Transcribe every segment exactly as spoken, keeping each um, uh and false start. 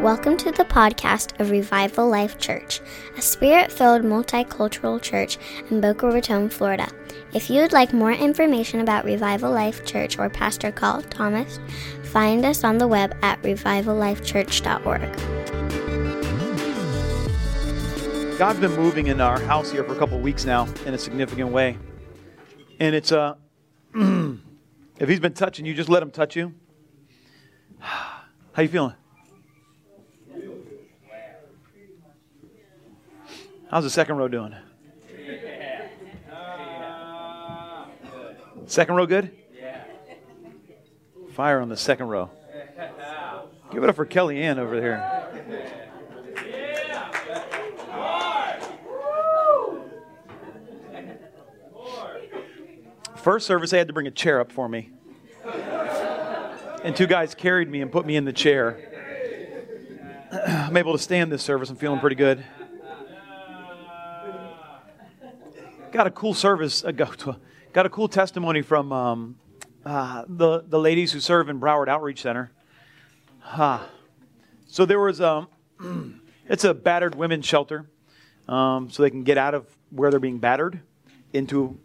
Welcome to the podcast of Revival Life Church, a spirit-filled multicultural church in Boca Raton, Florida. If you would like more information about Revival Life Church or Pastor Carl Thomas, find us on the web at revival life church dot org. God's been moving in our house here for a couple of weeks now in a significant way. And it's, uh, if he's been touching you, just let him touch you. How you feeling? How's the second row doing? Second row good? Fire on the second row. Give it up for Kellyanne over here. First service, they had to bring a chair up for me. And two guys carried me and put me in the chair. I'm able to stand this service. I'm feeling pretty good. Got a cool service. Got a cool testimony from um, uh, the the ladies who serve in Broward Outreach Center. Huh. So there was a, it's a battered women's shelter, um, so they can get out of where they're being battered into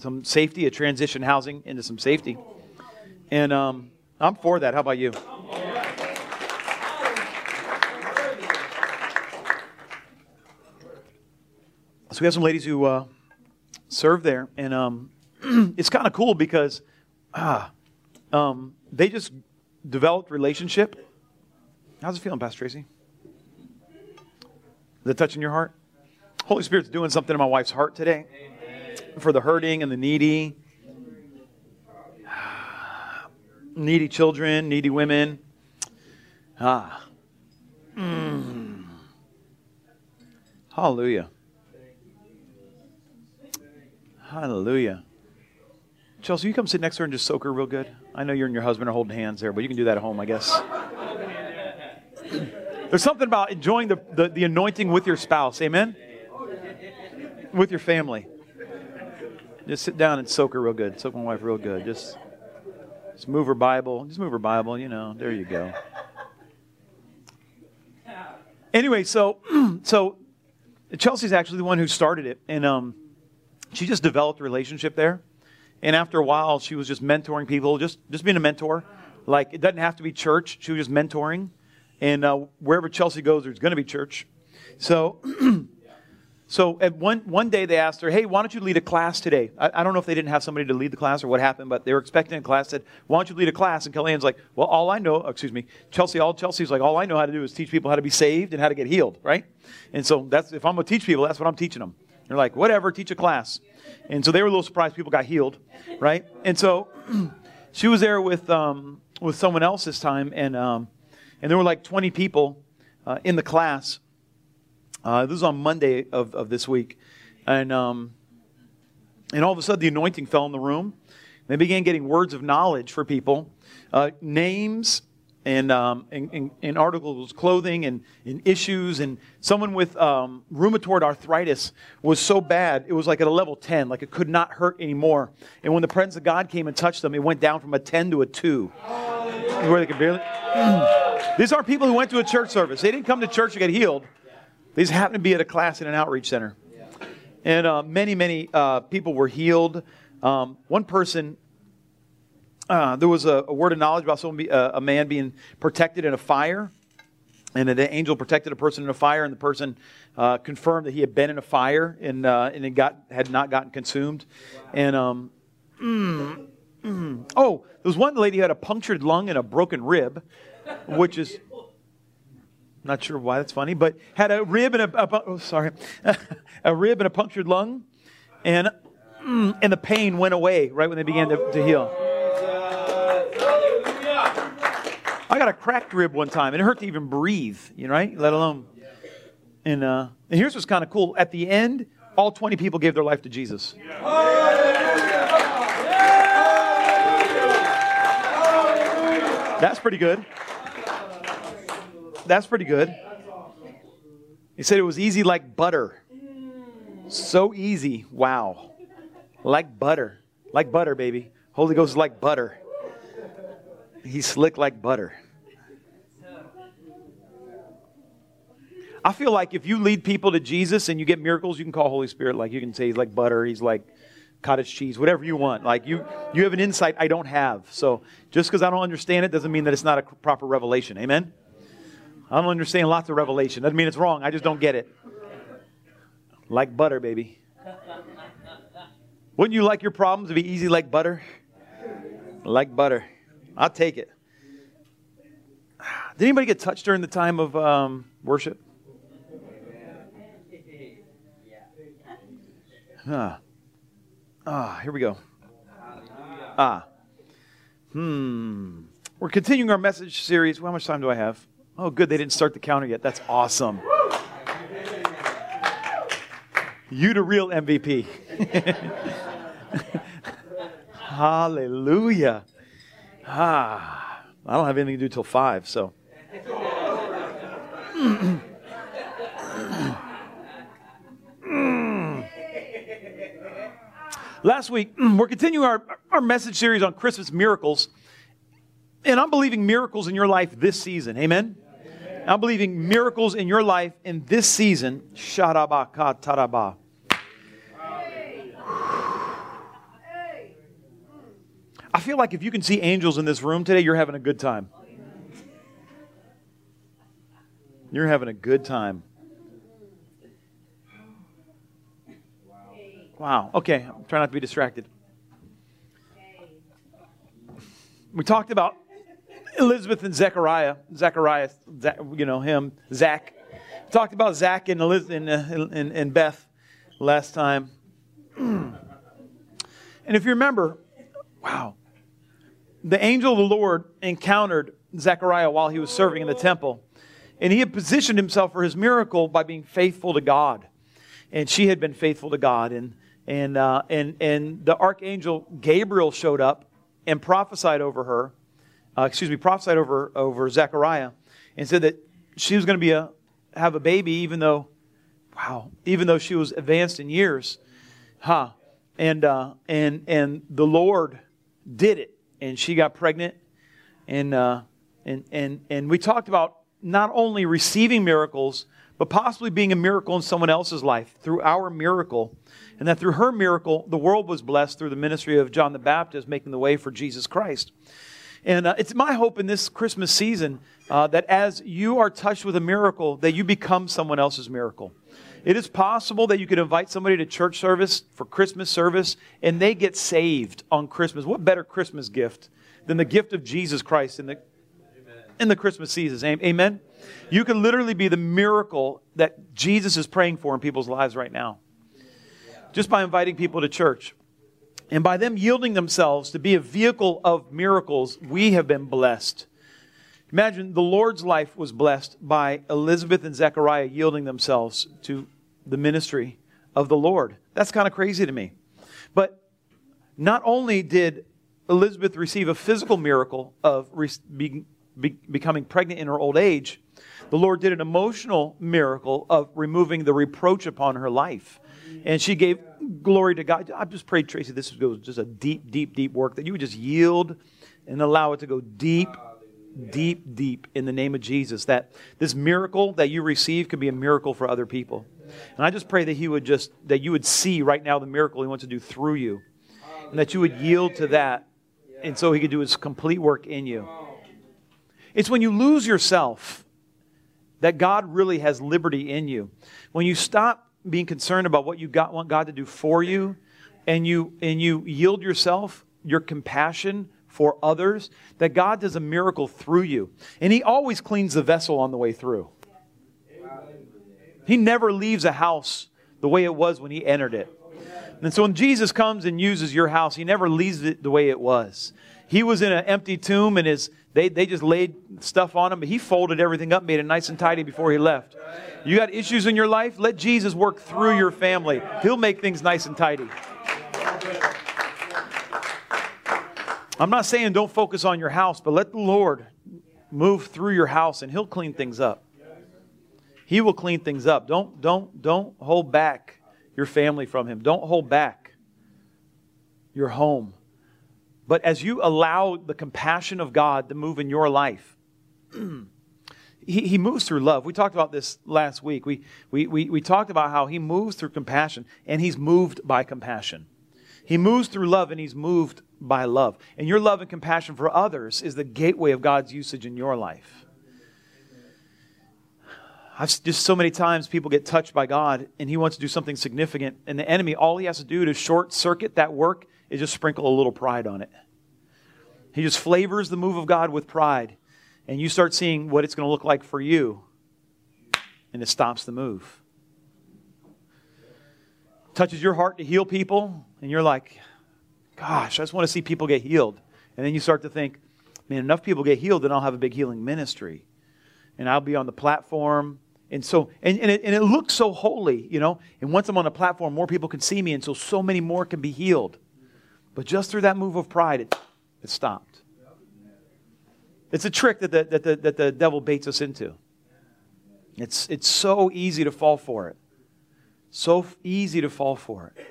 some safety, a transition housing into some safety. And um, I'm for that. How about you? So we have some ladies who. Uh, serve there, and um, it's kind of cool because ah, um, they just developed relationship. How's it feeling, Pastor Tracy? Is it touching your heart? Holy Spirit's doing something in my wife's heart today. Amen. For the hurting and the needy. Ah, needy children, needy women. Ah. Mm. Hallelujah. Hallelujah. Chelsea, you come sit next to her and just soak her real good? I know you and your husband are holding hands there, but you can do that at home, I guess. There's something about enjoying the, the, the anointing with your spouse, amen? With your family. Just sit down and soak her real good. Soak my wife real good. Just, just move her Bible. Just move her Bible, you know. There you go. Anyway, so so Chelsea's actually the one who started it, and um. She just developed a relationship there. And after a while, she was just mentoring people, just, just being a mentor. Like, it doesn't have to be church. She was just mentoring. And uh, wherever Chelsea goes, there's going to be church. So so at one, one day they asked her, hey, why don't you lead a class today? I, I don't know if they didn't have somebody to lead the class or what happened, but they were expecting a class. Said, why don't you lead a class? And Kellyanne's like, well, all I know, excuse me, Chelsea, all Chelsea's like, all I know how to do is teach people how to be saved and how to get healed, right? And so that's if I'm going to teach people, that's what I'm teaching them. They're like, whatever, teach a class. And so they were a little surprised people got healed, right? And so she was there with um, with someone else this time, and um, and there were like twenty people uh, in the class. Uh, this was on Monday of, of this week. And um, and all of a sudden, the anointing fell in the room. They began getting words of knowledge for people, uh, names and, um, and, and, and articles, clothing, and, and issues. And someone with um, rheumatoid arthritis was so bad, it was like at a level ten, like it could not hurt anymore. And when the presence of God came and touched them, it went down from a ten to a two. Where they could barely... These aren't people who went to a church service. They didn't come to church to get healed. They just happened to be at a class in an outreach center. And uh, many, many uh, people were healed. Um, one person... Uh, there was a, a word of knowledge about someone be, uh, a man being protected in a fire, and an angel protected a person in a fire, and the person uh, confirmed that he had been in a fire and uh, and it got had not gotten consumed. Wow. And um, mm, mm. oh, there was one lady who had a punctured lung and a broken rib, which is not sure why that's funny, but had a rib and a, a oh sorry, a rib and a punctured lung, and mm, and the pain went away right when they began to, to heal. I got a cracked rib one time, and it hurt to even breathe, you know, right? Let alone. And, uh, and here's what's kind of cool. At the end, all twenty people gave their life to Jesus. Yeah. That's pretty good. That's pretty good. He said it was easy like butter. So easy. Wow. Like butter. Like butter, baby. Holy Ghost is like butter. He's slick like butter. I feel like if you lead people to Jesus and you get miracles, you can call Holy Spirit. Like you can say he's like butter, he's like cottage cheese, whatever you want. Like you, you have an insight I don't have. So just because I don't understand it doesn't mean that it's not a proper revelation. Amen? I don't understand lots of revelation. Doesn't mean it's wrong. I just don't get it. Like butter, baby. Wouldn't you like your problems to be easy like butter? Like butter. I'll take it. Did anybody get touched during the time of um, worship? Huh. Ah, here we go. Ah. Hmm. We're continuing our message series. Well, how much time do I have? Oh, good. They didn't start the counter yet. That's awesome. You the real M V P. Hallelujah. Ah, I don't have anything to do till five, so. Mm. Mm. Last week, we're continuing our, our message series on Christmas miracles. And I'm believing miracles in your life this season. Amen? I'm believing miracles in your life in this season. Shadaba ka taraba. I feel like if you can see angels in this room today, you're having a good time. You're having a good time. Wow. Okay. I'm trying not to be distracted. We talked about Elizabeth and Zechariah. Zechariah, you know, him, Zach. We talked about Zach and, Eliz- and, uh, and, and Beth last time. And if you remember, wow. The angel of the Lord encountered Zechariah while he was serving in the temple. And he had positioned himself for his miracle by being faithful to God. And she had been faithful to God. And and uh, and, and the archangel Gabriel showed up and prophesied over her, uh, excuse me, prophesied over, over Zechariah and said that she was going to be a have a baby even though, wow, even though she was advanced in years. Huh. And uh, and and the Lord did it, and she got pregnant, and uh, and and and we talked about not only receiving miracles, but possibly being a miracle in someone else's life through our miracle, and that through her miracle, the world was blessed through the ministry of John the Baptist, making the way for Jesus Christ. And uh, it's my hope in this Christmas season uh, that as you are touched with a miracle, that you become someone else's miracle. It is possible that you could invite somebody to church service for Christmas service and they get saved on Christmas. What better Christmas gift than the gift of Jesus Christ in the, in the Christmas season? Amen? You could literally be the miracle that Jesus is praying for in people's lives right now. Just by inviting people to church. And by them yielding themselves to be a vehicle of miracles, we have been blessed. Imagine the Lord's life was blessed by Elizabeth and Zechariah yielding themselves to the ministry of the Lord. That's kind of crazy to me. But not only did Elizabeth receive a physical miracle of re- be- be- becoming pregnant in her old age, the Lord did an emotional miracle of removing the reproach upon her life. And she gave glory to God. I just prayed, Tracy, this was just a deep, deep, deep work, that you would just yield and allow it to go deep, deep, deep in the name of Jesus. That this miracle that you receive could be a miracle for other people. And I just pray that he would just, that you would see right now the miracle he wants to do through you. And that you would yield to that. And so he could do his complete work in you. It's when you lose yourself that God really has liberty in you. When you stop being concerned about what you got, want God to do for you, and you and you yield yourself, your compassion for others, that God does a miracle through you. And he always cleans the vessel on the way through. He never leaves a house the way it was when he entered it. And so when Jesus comes and uses your house, he never leaves it the way it was. He was in an empty tomb, and his they, they just laid stuff on him, but he folded everything up, made it nice and tidy before he left. You got issues in your life? Let Jesus work through your family. He'll make things nice and tidy. I'm not saying don't focus on your house, but let the Lord move through your house, and he'll clean things up. He will clean things up. Don't, don't, don't hold back your family from him. Don't hold back your home. But as you allow the compassion of God to move in your life, He, he moves through love. We talked about this last week. We, we, we, we talked about how he moves through compassion, and he's moved by compassion. He moves through love, and he's moved by love. And your love and compassion for others is the gateway of God's usage in your life. I've just so many times people get touched by God, and he wants to do something significant. And the enemy, all he has to do to short circuit that work is just sprinkle a little pride on it. He just flavors the move of God with pride. And you start seeing what it's going to look like for you, and it stops the move. Touches your heart to heal people, and you're like, gosh, I just want to see people get healed. And then you start to think, man, enough people get healed, then I'll have a big healing ministry. And I'll be on the platform. And so, and, and, it, and it looks so holy, you know. And once I'm on the platform, more people can see me, and so so many more can be healed. But just through that move of pride, it, it stopped. It's a trick that the, that, the, that the devil baits us into. It's, it's so easy to fall for it. So easy to fall for it.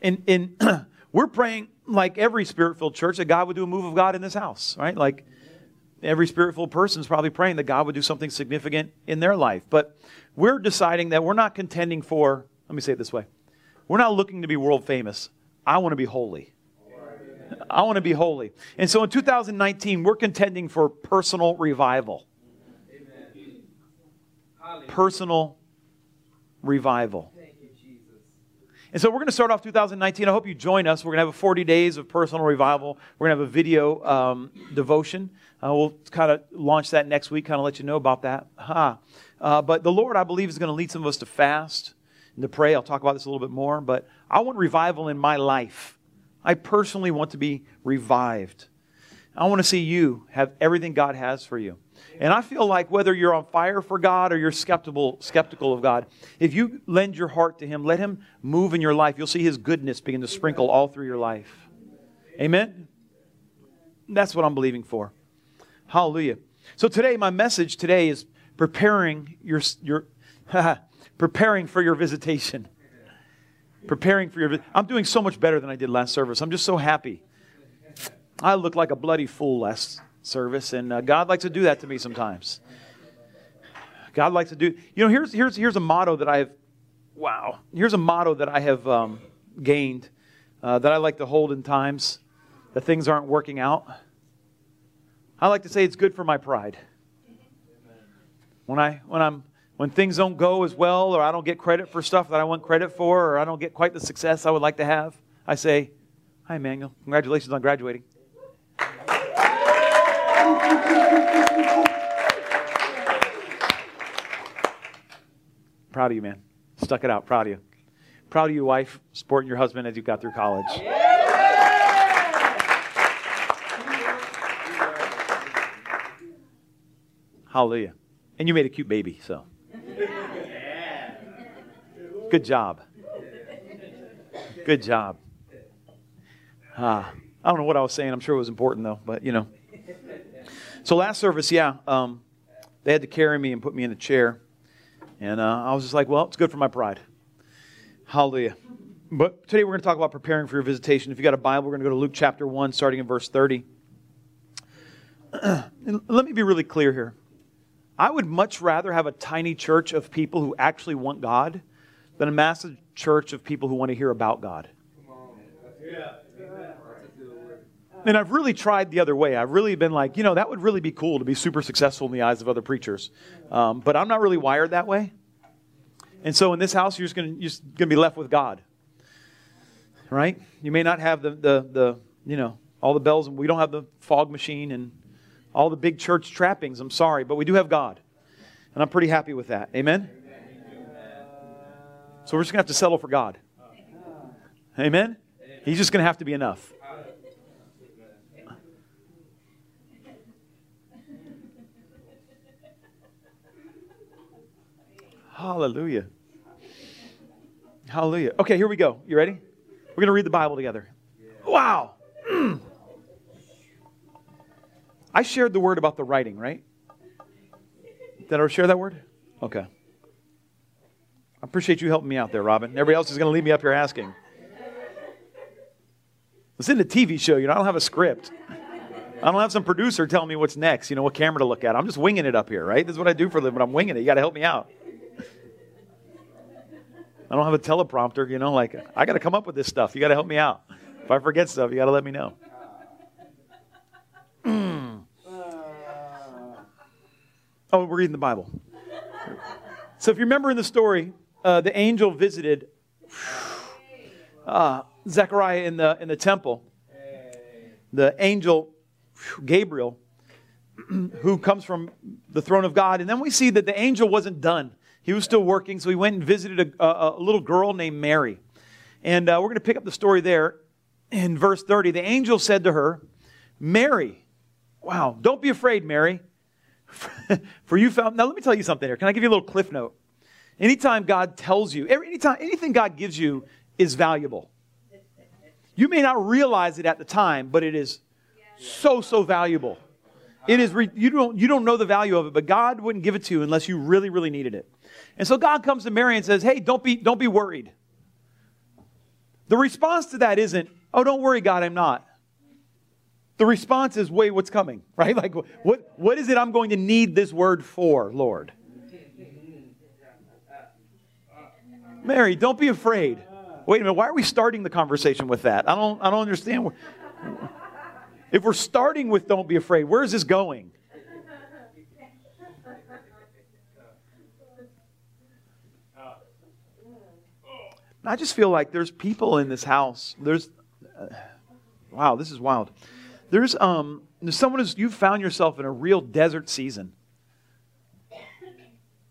And, and we're praying, like every Spirit-filled church, that God would do a move of God in this house, right? Like every Spirit-filled person is probably praying that God would do something significant in their life. But we're deciding that we're not contending for, let me say it this way, we're not looking to be world famous. I want to be holy. I want to be holy. And so in two thousand nineteen, we're contending for personal revival. Amen. Personal revival. Thank you, Jesus. And so we're going to start off two thousand nineteen. I hope you join us. We're going to have a forty days of personal revival. We're going to have a video um, devotion. Uh, we'll kind of launch that next week, kind of let you know about that. Uh-huh. Uh, but the Lord, I believe, is going to lead some of us to fast and to pray. I'll talk about this a little bit more. But I want revival in my life. I personally want to be revived. I want to see you have everything God has for you. And I feel like whether you're on fire for God or you're skeptical, skeptical of God, if you lend your heart to Him, let Him move in your life. You'll see His goodness begin to sprinkle all through your life. Amen? That's what I'm believing for. Hallelujah. So today, my message today is preparing your, your preparing for your visitation. Preparing for your... I'm doing so much better than I did last service. I'm just so happy. I looked like a bloody fool last service, and uh, God likes to do that to me sometimes. God likes to do... You know, here's here's here's a motto that I have... Wow. Here's a motto that I have um, gained uh, that I like to hold in times that things aren't working out. I like to say it's good for my pride. When I when I'm... When things don't go as well, or I don't get credit for stuff that I want credit for, or I don't get quite the success I would like to have, I say, hi, Emmanuel. Congratulations on graduating. Proud of you, man. Stuck it out. Proud of you. Proud of you, wife, supporting your husband as you got through college. Hallelujah. And you made a cute baby, so. Good job. Good job. Uh, I don't know what I was saying. I'm sure it was important, though. But, you know. So last service, yeah, um, they had to carry me and put me in a chair. And uh, I was just like, well, it's good for my pride. Hallelujah. But today we're going to talk about preparing for your visitation. If you got a Bible, we're going to go to Luke chapter one, starting in verse thirty. And let me be really clear here. I would much rather have a tiny church of people who actually want God than a massive church of people who want to hear about God. And I've really tried the other way. I've really been like, you know, that would really be cool to be super successful in the eyes of other preachers. Um, but I'm not really wired that way. And so in this house, you're just going to you're just going to be left with God. Right? You may not have the, the, the, you know, all the bells, and we don't have the fog machine and all the big church trappings. I'm sorry, but we do have God. And I'm pretty happy with that. Amen? So we're just going to have to settle for God. Amen? He's just going to have to be enough. Hallelujah. Hallelujah. Okay, here we go. You ready? We're going to read the Bible together. Wow. Mm. I shared the word about the writing, right? Did I share that word? Okay. I appreciate you helping me out there, Robin. Everybody else is going to leave me up here asking. It's in the T V show, you know. I don't have a script. I don't have some producer telling me what's next, you know, what camera to look at. I'm just winging it up here, right? This is what I do for a living. I'm winging it. You got to help me out. I don't have a teleprompter, you know, like, I got to come up with this stuff. You got to help me out. If I forget stuff, you got to let me know. Mm. Oh, we're reading the Bible. So if you remember in the story, uh, the angel visited uh, Zechariah in the in the temple. The angel Gabriel, who comes from the throne of God. And then we see that the angel wasn't done. He was still working, so he went and visited a, a, a little girl named Mary. And uh, we're going to pick up the story there in verse thirty. The angel said to her, Mary, wow, don't be afraid, Mary. For you found, now let me tell you something here. Can I give you a little cliff note? Anytime God tells you, every, anytime, anything God gives you is valuable. You may not realize it at the time, but it is so, so valuable. It is re- you don't you don't know the value of it, but God wouldn't give it to you unless you really, really needed it. And so God comes to Mary and says, hey, don't be don't be worried. The response to that isn't, oh, don't worry, God, I'm not. The response is, wait, what's coming, right? Like, what what is it I'm going to need this word for, Lord? Mary, don't be afraid. Wait a minute, why are we starting the conversation with that? I don't I don't understand. If we're starting with don't be afraid, where is this going? I just feel like there's people in this house. There's uh, wow, this is wild. There's um there's someone who's you've found yourself in a real desert season.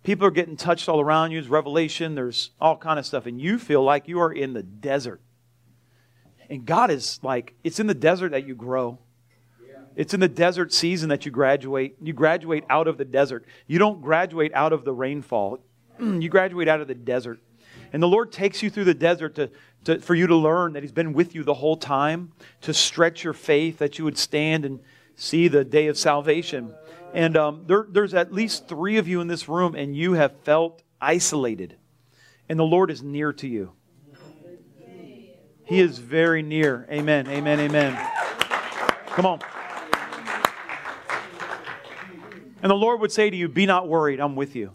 People are getting touched all around you. There's revelation. There's all kind of stuff. And you feel like you are in the desert. And God is like, it's in the desert that you grow. Yeah. It's in the desert season that you graduate. You graduate out of the desert. You don't graduate out of the rainfall. You graduate out of the desert. And the Lord takes you through the desert to, to for you to learn that He's been with you the whole time, to stretch your faith, that you would stand and see the day of salvation. And um, there, there's at least three of you in this room, and you have felt isolated. And the Lord is near to you. He is very near. Amen, amen, amen. Come on. And the Lord would say to you, be not worried, I'm with you.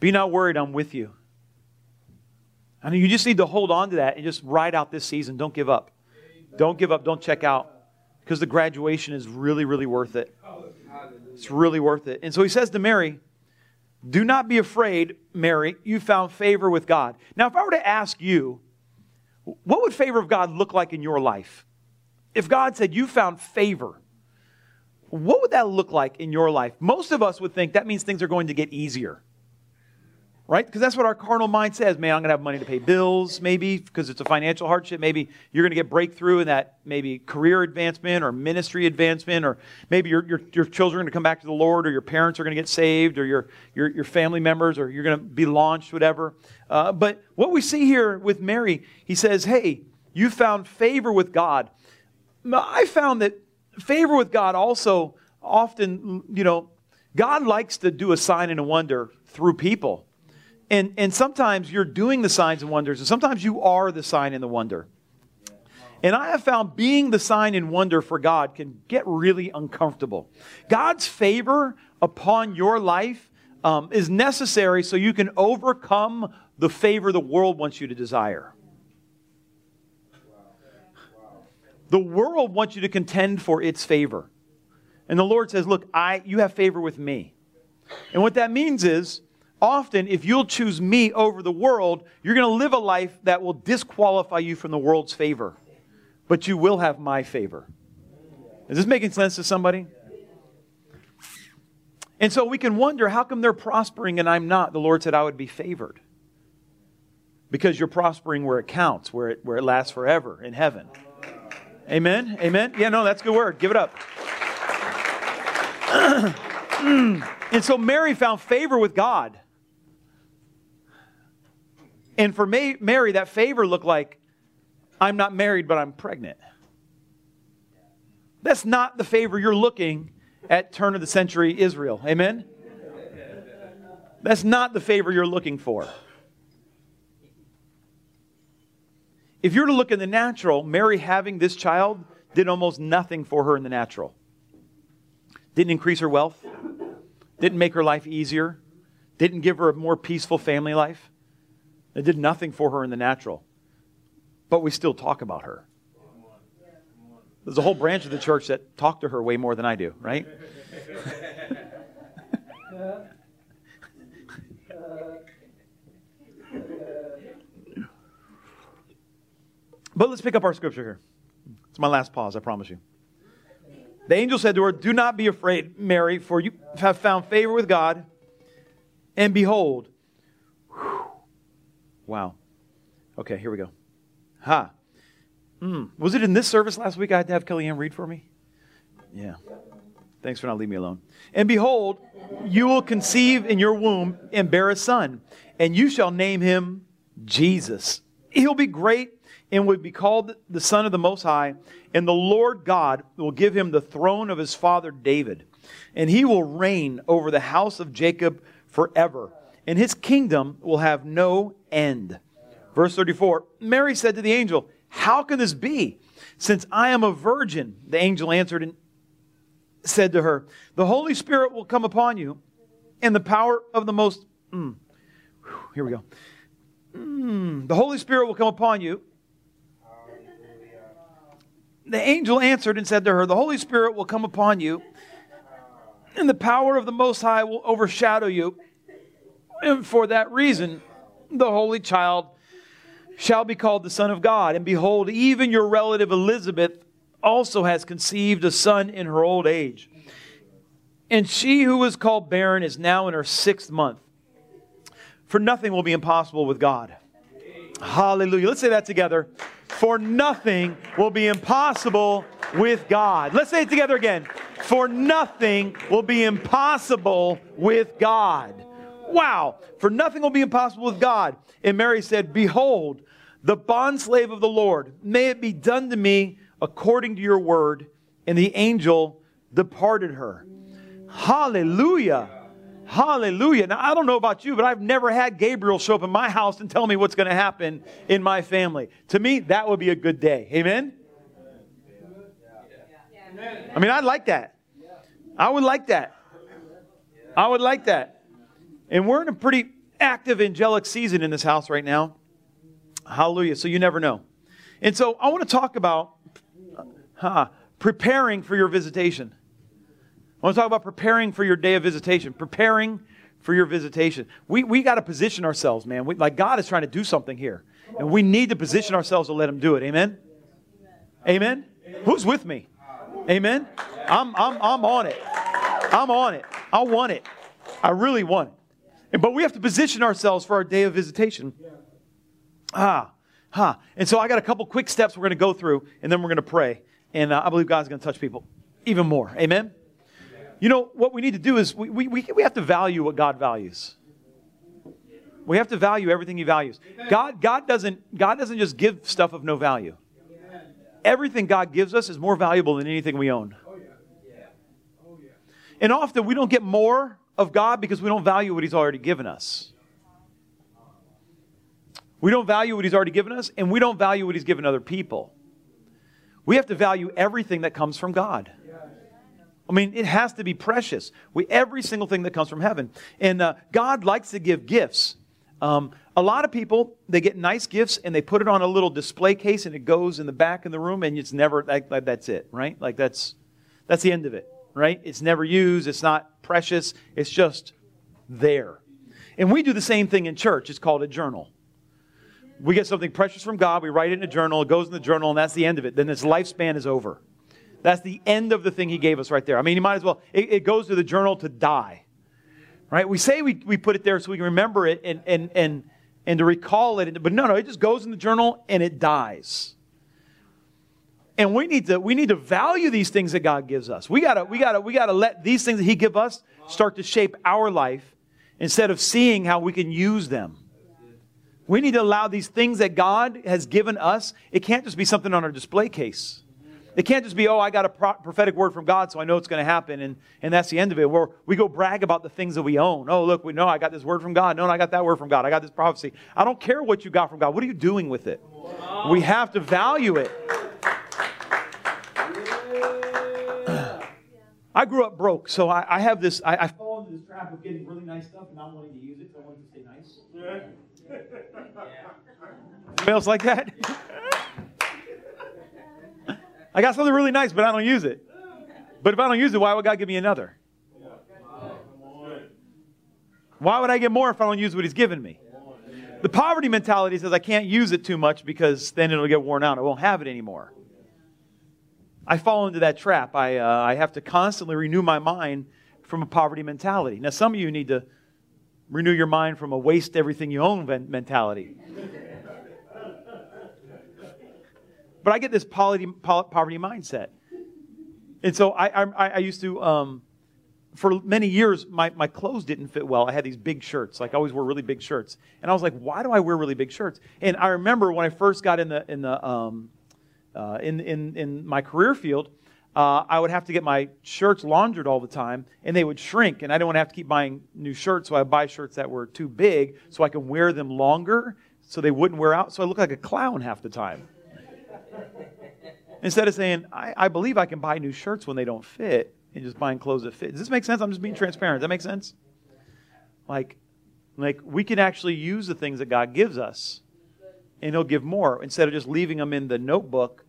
Be not worried, I'm with you. I mean, you just need to hold on to that and just ride out this season. Don't give up. Don't give up. Don't check out. Because the graduation is really, really worth it. It's really worth it. And so he says to Mary, do not be afraid, Mary. You found favor with God. Now, if I were to ask you, what would favor of God look like in your life? If God said you found favor, what would that look like in your life? Most of us would think that means things are going to get easier. Right? Because that's what our carnal mind says. Man, I'm going to have money to pay bills, maybe, because it's a financial hardship. Maybe you're going to get breakthrough in that maybe career advancement or ministry advancement, or maybe your your, your children are going to come back to the Lord, or your parents are going to get saved, or your, your, your family members, or you're going to be launched, whatever. Uh, but what we see here with Mary, he says, hey, you found favor with God. I found that favor with God also often, you know, God likes to do a sign and a wonder through people. And and sometimes you're doing the signs and wonders, and sometimes you are the sign and the wonder. And I have found being the sign and wonder for God can get really uncomfortable. God's favor upon your life um, is necessary so you can overcome the favor the world wants you to desire. The world wants you to contend for its favor. And the Lord says, look, I you have favor with me. And what that means is, often, if you'll choose me over the world, you're going to live a life that will disqualify you from the world's favor. But you will have my favor. Is this making sense to somebody? And so we can wonder, how come they're prospering and I'm not? The Lord said, I would be favored. Because you're prospering where it counts, where it, where it lasts forever, in heaven. Amen? Amen? Yeah, no, that's a good word. Give it up. And so Mary found favor with God. And for Mary, that favor looked like, I'm not married, but I'm pregnant. That's not the favor you're looking at turn of the century Israel. Amen? That's not the favor you're looking for. If you're to look in the natural, Mary having this child did almost nothing for her in the natural. Didn't increase her wealth. Didn't make her life easier. Didn't give her a more peaceful family life. It did nothing for her in the natural. But we still talk about her. There's a whole branch of the church that talk to her way more than I do, right? But let's pick up our scripture here. It's my last pause, I promise you. The angel said to her, "Do not be afraid, Mary, for you have found favor with God. And behold," whew, wow. Okay, here we go. Ha. Mm. Was it in this service last week I had to have Kellyanne read for me? Yeah. Thanks for not leaving me alone. "And behold, you will conceive in your womb and bear a son, and you shall name him Jesus. He'll be great and will be called the Son of the Most High, and the Lord God will give him the throne of his father David, and he will reign over the house of Jacob forever, and his kingdom will have no end." Verse thirty-four, Mary said to the angel, "How can this be, since I am a virgin?" The angel answered and said to her, "The Holy Spirit will come upon you, and the power of the most..." Mm, whew, here we go. Mm, "the Holy Spirit will come upon you." The angel answered and said to her, "The Holy Spirit will come upon you, and the power of the Most High will overshadow you. And for that reason, the Holy Child shall be called the Son of God. And behold, even your relative Elizabeth also has conceived a son in her old age. And she who was called barren is now in her sixth month. For nothing will be impossible with God." Hallelujah. Let's say that together. For nothing will be impossible with God. Let's say it together again. For nothing will be impossible with God. Wow. For nothing will be impossible with God. And Mary said, "Behold, the bondslave of the Lord, may it be done to me according to your word." And the angel departed her. Hallelujah. Hallelujah. Now, I don't know about you, but I've never had Gabriel show up in my house and tell me what's going to happen in my family. To me, that would be a good day. Amen? I mean, I'd like that. I would like that. I would like that. And we're in a pretty active angelic season in this house right now. Hallelujah. So you never know. And so I want to talk about uh, preparing for your visitation. I want to talk about preparing for your day of visitation. Preparing for your visitation. We we got to position ourselves, man. We, like God is trying to do something here. And we need to position ourselves to let him do it. Amen? Amen? Amen? Who's with me? Amen? I'm I'm I'm on it. I'm on it. I want it. I really want it. But we have to position ourselves for our day of visitation. Ah, ha. Huh. And so I got a couple quick steps we're going to go through, and then we're going to pray. And uh, I believe God's going to touch people even more. Amen? You know, what we need to do is we, we, we have to value what God values. We have to value everything he values. God, God, doesn't, God doesn't just give stuff of no value. Everything God gives us is more valuable than anything we own. And often we don't get more of God because we don't value what he's already given us. We don't value what he's already given us, and we don't value what he's given other people. We have to value everything that comes from God. I mean, it has to be precious. We, every single thing that comes from heaven. And uh, God likes to give gifts. Um, a lot of people, they get nice gifts and they put it on a little display case and it goes in the back of the room and it's never, like, like that's it, right? Like that's, that's the end of it, right? It's never used. It's not precious. It's just there. And we do the same thing in church. It's called a journal. We get something precious from God. We write it in a journal. It goes in the journal and that's the end of it. Then its lifespan is over. That's the end of the thing he gave us right there. I mean, you might as well, it, it goes to the journal to die, right? We say we, we put it there so we can remember it and, and, and, and to recall it. But no, no, it just goes in the journal and it dies. And we need to, we need to value these things that God gives us. We gotta, we gotta, we gotta let these things that he gives us start to shape our life instead of seeing how we can use them. We need to allow these things that God has given us. It can't just be something on our display case. It can't just be, oh, I got a pro- prophetic word from God, so I know it's going to happen, and, and that's the end of it. Where we go brag about the things that we own. Oh, look, we know I got this word from God. No, no, I got that word from God. I got this prophecy. I don't care what you got from God. What are you doing with it? Wow. We have to value it. Yeah. I grew up broke, so I, I have this, I, I fall into this trap of getting really nice stuff and not wanting to use it, so I wanted to stay nice. Yeah. Anybody else like that? I got something really nice, but I don't use it. But if I don't use it, why would God give me another? Why would I get more if I don't use what He's given me? The poverty mentality says I can't use it too much because then it'll get worn out. I won't have it anymore. I fall into that trap. I, uh, I have to constantly renew my mind from a poverty mentality. Now, some of you need to renew your mind from a waste everything you own mentality. But I get this poverty, poverty mindset. And so I, I, I used to, um, for many years, my, my clothes didn't fit well. I had these big shirts. Like I always wore really big shirts. And I was like, why do I wear really big shirts? And I remember when I first got in the in the um, uh, in, in in my career field, uh, I would have to get my shirts laundered all the time, and they would shrink. And I didn't want to have to keep buying new shirts, so I would buy shirts that were too big so I could wear them longer so they wouldn't wear out. So I looked like a clown half the time. Instead of saying, I, I believe I can buy new shirts when they don't fit and just buying clothes that fit. Does this make sense? I'm just being transparent. Does that make sense? Like, like we can actually use the things that God gives us and He'll give more instead of just leaving them in the notebook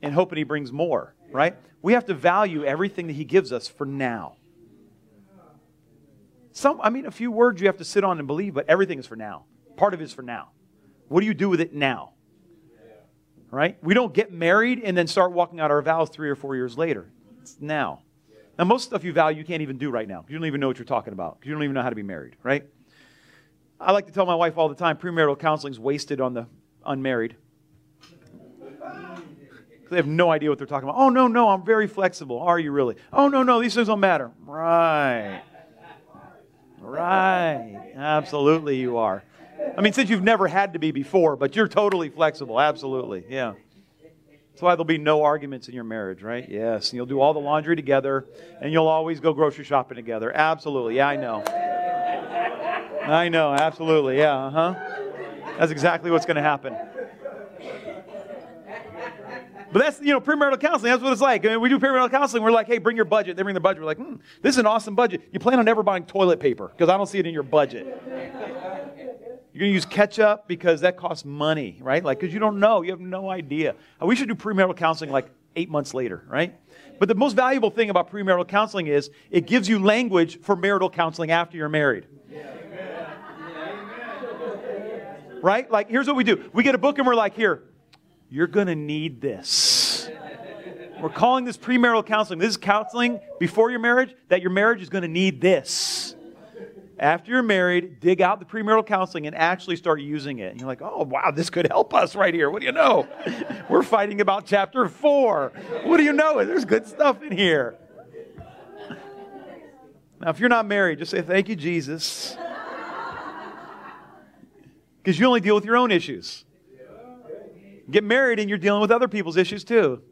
and hoping He brings more, right? We have to value everything that He gives us for now. Some, I mean, a few words you have to sit on and believe, but everything is for now. Part of it is for now. What do you do with it now? Right? We don't get married and then start walking out our vows three or four years later. It's now. Now, most stuff you value you can't even do right now. You don't even know what you're talking about. You don't even know how to be married, right? I like to tell my wife all the time, premarital counseling is wasted on the unmarried. They have no idea what they're talking about. Oh, no, no, I'm very flexible. Are you really? Oh, no, no, these things don't matter. Right. Right. Absolutely you are. I mean, since you've never had to be before, but you're totally flexible. Absolutely. Yeah. That's why there'll be no arguments in your marriage, right? Yes. And you'll do all the laundry together, and you'll always go grocery shopping together. Absolutely. Yeah, I know. I know. Absolutely. Yeah. Uh-huh. That's exactly what's going to happen. But that's, you know, premarital counseling. That's what it's like. I mean, we do premarital counseling. We're like, hey, bring your budget. They bring the budget. We're like, hmm, this is an awesome budget. You plan on never buying toilet paper because I don't see it in your budget. You're going to use ketchup because that costs money, right? Like, because you don't know. You have no idea. We should do premarital counseling like eight months later, right? But the most valuable thing about premarital counseling is it gives you language for marital counseling after you're married. Right? Like, here's what we do. We get a book and we're like, here, you're going to need this. We're calling this premarital counseling. This is counseling before your marriage that your marriage is going to need this. After you're married, dig out the premarital counseling and actually start using it. And you're like, oh, wow, this could help us right here. What do you know? We're fighting about chapter four. What do you know? There's good stuff in here. Now, if you're not married, just say, thank you, Jesus. Because you only deal with your own issues. Get married and you're dealing with other people's issues too.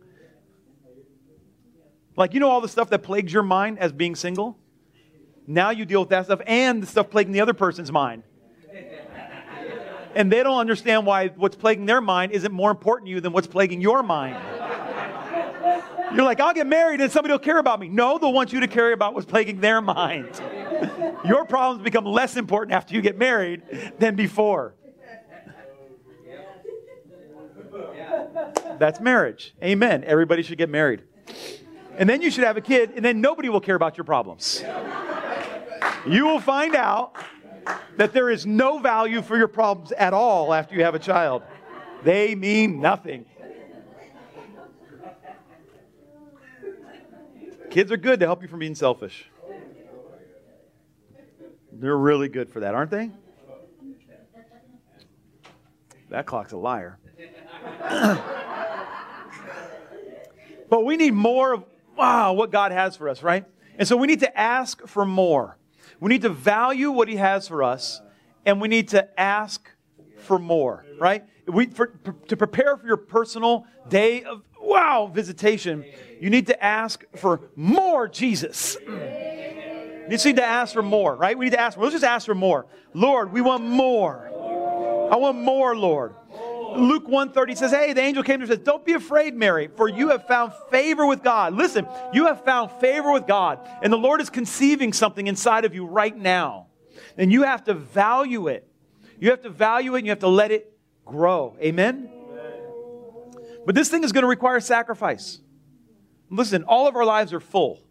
Like, you know all the stuff that plagues your mind as being single? Now you deal with that stuff and the stuff plaguing the other person's mind. And they don't understand why what's plaguing their mind isn't more important to you than what's plaguing your mind. You're like, I'll get married and somebody will care about me. No, they'll want you to care about what's plaguing their mind. Your problems become less important after you get married than before. That's marriage. Amen. Everybody should get married. And then you should have a kid, and then nobody will care about your problems. You will find out that there is no value for your problems at all after you have a child. They mean nothing. Kids are good to help you from being selfish. They're really good for that, aren't they? That clock's a liar. But we need more of, wow, what God has for us, right? And so we need to ask for more. We need to value what He has for us, and we need to ask for more, right? We for, to prepare for your personal day of wow visitation, you need to ask for more Jesus. You just need to ask for more, right? We need to ask. Let's just ask for more. Lord, we want more. I want more, Lord. Luke one thirty says, hey, the angel came and said, don't be afraid, Mary, for you have found favor with God. Listen, you have found favor with God, and the Lord is conceiving something inside of you right now, and you have to value it. You have to value it, and you have to let it grow. Amen? But this thing is going to require sacrifice. Listen, all of our lives are full.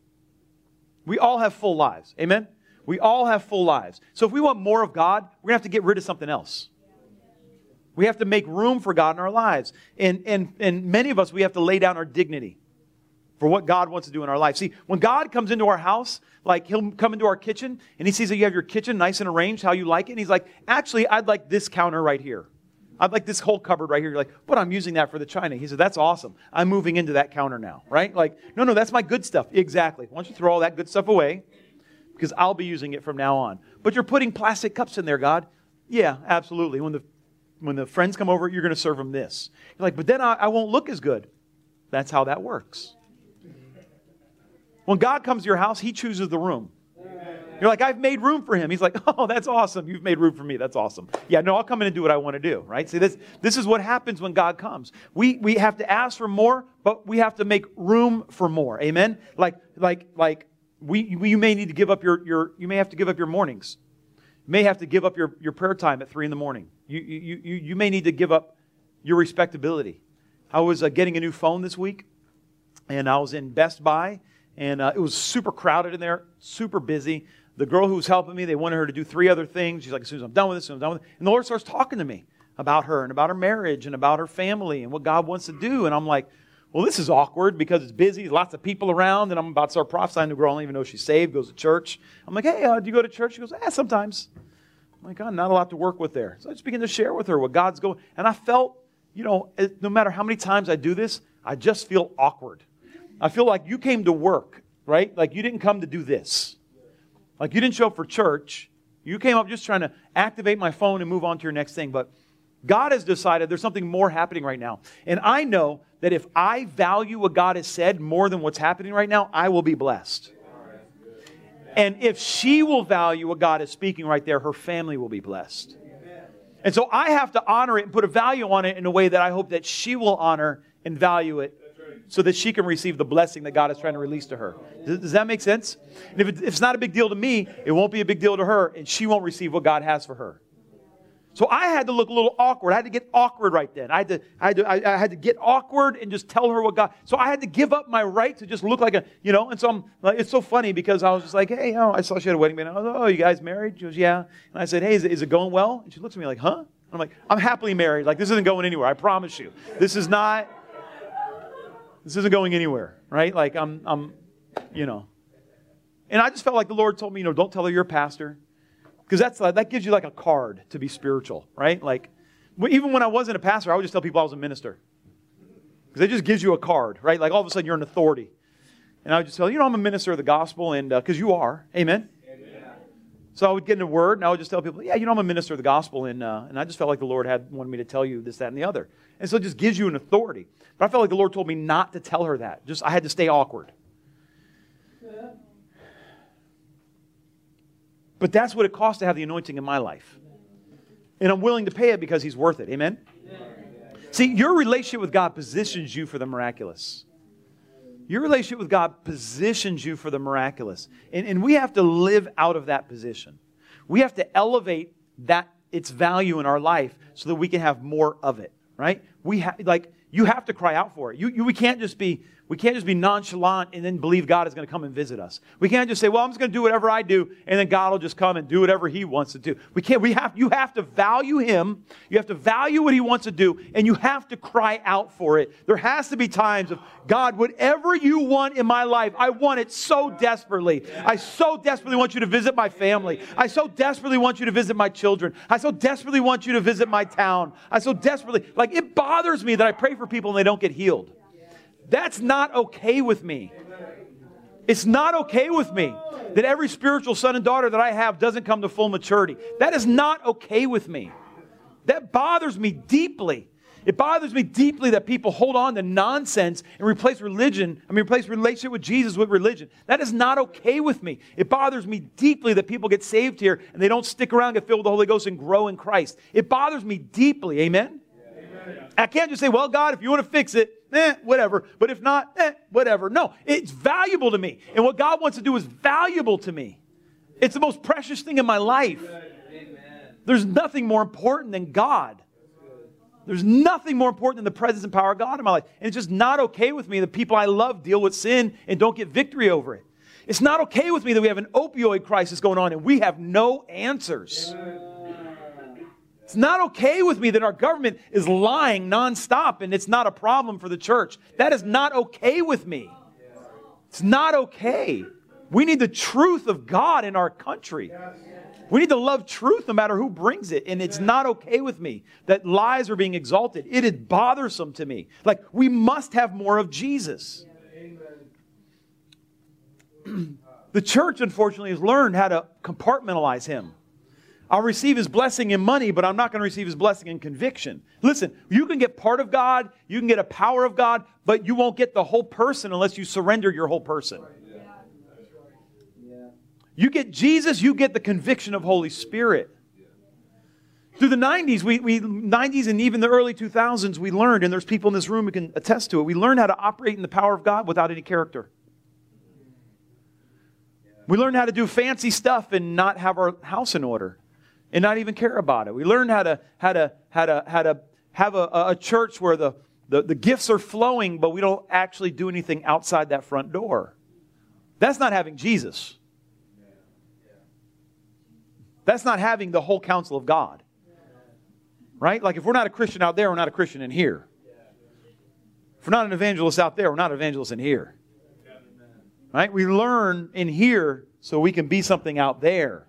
We all have full lives. Amen? We all have full lives. So if we want more of God, we're going to have to get rid of something else. We have to make room for God in our lives. And, and, and many of us, we have to lay down our dignity for what God wants to do in our life. See, when God comes into our house, like he'll come into our kitchen, and he sees that you have your kitchen nice and arranged, how you like it. And he's like, actually, I'd like this counter right here. I'd like this whole cupboard right here. You're like, but I'm using that for the china. He said, that's awesome. I'm moving into that counter now, right? Like, no, no, that's my good stuff. Exactly. Why don't you throw all that good stuff away? Because I'll be using it from now on. But you're putting plastic cups in there, God. Yeah, absolutely. When the When the friends come over, you're going to serve them this. You're like, but then I, I won't look as good. That's how that works. When God comes to your house, he chooses the room. You're like, I've made room for him. He's like, oh, that's awesome. You've made room for me. That's awesome. Yeah, no, I'll come in and do what I want to do, right? See, this this is what happens when God comes. We we have to ask for more, but we have to make room for more. Amen? Like, like, like we, we you may need to give up your, your you may have to give up your mornings. You may have to give up your, your prayer time at three in the morning. You, you, you, you may need to give up your respectability. I was uh, getting a new phone this week, and I was in Best Buy, and uh, it was super crowded in there, super busy. The girl who was helping me, they wanted her to do three other things. She's like, as soon as I'm done with this, as soon as I'm done with it. And the Lord starts talking to me about her and about her marriage and about her family and what God wants to do. And I'm like, well, this is awkward because it's busy, lots of people around, and I'm about to start prophesying to a girl I don't even know she's saved, goes to church. I'm like, hey, uh, do you go to church? She goes, eh, sometimes. My God, not a lot to work with there. So I just begin to share with her what God's going. And I felt, you know, no matter how many times I do this, I just feel awkward. I feel like you came to work, right? Like you didn't come to do this. Like you didn't show up for church. You came up just trying to activate my phone and move on to your next thing. But God has decided there's something more happening right now. And I know that if I value what God has said more than what's happening right now, I will be blessed. And if she will value what God is speaking right there, her family will be blessed. And so I have to honor it and put a value on it in a way that I hope that she will honor and value it so that she can receive the blessing that God is trying to release to her. Does, does that make sense? And if, it, if it's not a big deal to me, it won't be a big deal to her, and she won't receive what God has for her. So I had to look a little awkward. I had to get awkward right then. I had to, I had to, I, I had to get awkward and just tell her what God. So I had to give up my right to just look like a, you know. And so I'm like, it's so funny because I was just like, hey, oh, I saw she had a wedding band. I was like, oh, you guys married? She goes, yeah. And I said, hey, is it, is it going well? And she looks at me like, huh? And I'm like, I'm happily married. Like this isn't going anywhere. I promise you, this is not. This isn't going anywhere, right? Like I'm, I'm, you know. And I just felt like the Lord told me, you know, don't tell her you're a pastor. Because that's like, that gives you like a card to be spiritual, right? Like, even when I wasn't a pastor, I would just tell people I was a minister. Because it just gives you a card, right? Like all of a sudden you're an authority. And I would just tell, you know, I'm a minister of the gospel, and because uh, you are. Amen? Amen? So I would get in a word, and I would just tell people, yeah, you know, I'm a minister of the gospel, and uh, and I just felt like the Lord had wanted me to tell you this, that, and the other. And so it just gives you an authority. But I felt like the Lord told me not to tell her that. Just I had to stay awkward. Yeah. But that's what it costs to have the anointing in my life. And I'm willing to pay it because he's worth it. Amen? Amen? See, your relationship with God positions you for the miraculous. Your relationship with God positions you for the miraculous. And, and we have to live out of that position. We have to elevate that its value in our life so that we can have more of it, right? We ha- like you have to cry out for it. You, you we can't just be We can't just be nonchalant and then believe God is going to come and visit us. We can't just say, well, I'm just going to do whatever I do, and then God will just come and do whatever he wants to do. We can't. We have. You have to value him. You have to value what he wants to do, and you have to cry out for it. There has to be times of, God, whatever you want in my life, I want it so desperately. I so desperately want you to visit my family. I so desperately want you to visit my children. I so desperately want you to visit my town. I so desperately, like it bothers me that I pray for people and they don't get healed. That's not okay with me. It's not okay with me that every spiritual son and daughter that I have doesn't come to full maturity. That is not okay with me. That bothers me deeply. It bothers me deeply that people hold on to nonsense and replace religion, I mean, replace relationship with Jesus with religion. That is not okay with me. It bothers me deeply that people get saved here and they don't stick around, get filled with the Holy Ghost, and grow in Christ. It bothers me deeply. Amen? Yeah. Amen. I can't just say, well, God, if you want to fix it, eh, whatever. But if not, eh, whatever. No, it's valuable to me. And what God wants to do is valuable to me. It's the most precious thing in my life. Amen. There's nothing more important than God. There's nothing more important than the presence and power of God in my life. And it's just not okay with me that people I love deal with sin and don't get victory over it. It's not okay with me that we have an opioid crisis going on and we have no answers. It's not okay with me that our government is lying nonstop and it's not a problem for the church. That is not okay with me. It's not okay. We need the truth of God in our country. We need to love truth no matter who brings it. And it's not okay with me that lies are being exalted. It is bothersome to me. Like, we must have more of Jesus. The church, unfortunately, has learned how to compartmentalize him. I'll receive his blessing in money, but I'm not going to receive his blessing in conviction. Listen, you can get part of God, you can get a power of God, but you won't get the whole person unless you surrender your whole person. You get Jesus, you get the conviction of Holy Spirit. Through the nineties, we, we nineties and even the early two thousands, we learned, and there's people in this room who can attest to it, we learned how to operate in the power of God without any character. We learned how to do fancy stuff and not have our house in order and not even care about it. We learned how to how to how to how to have a, a church where the, the, the gifts are flowing, but we don't actually do anything outside that front door. That's not having Jesus. That's not having the whole counsel of God, right? Like, if we're not a Christian out there, we're not a Christian in here. If we're not an evangelist out there, we're not an evangelist in here, right? We learn in here so we can be something out there.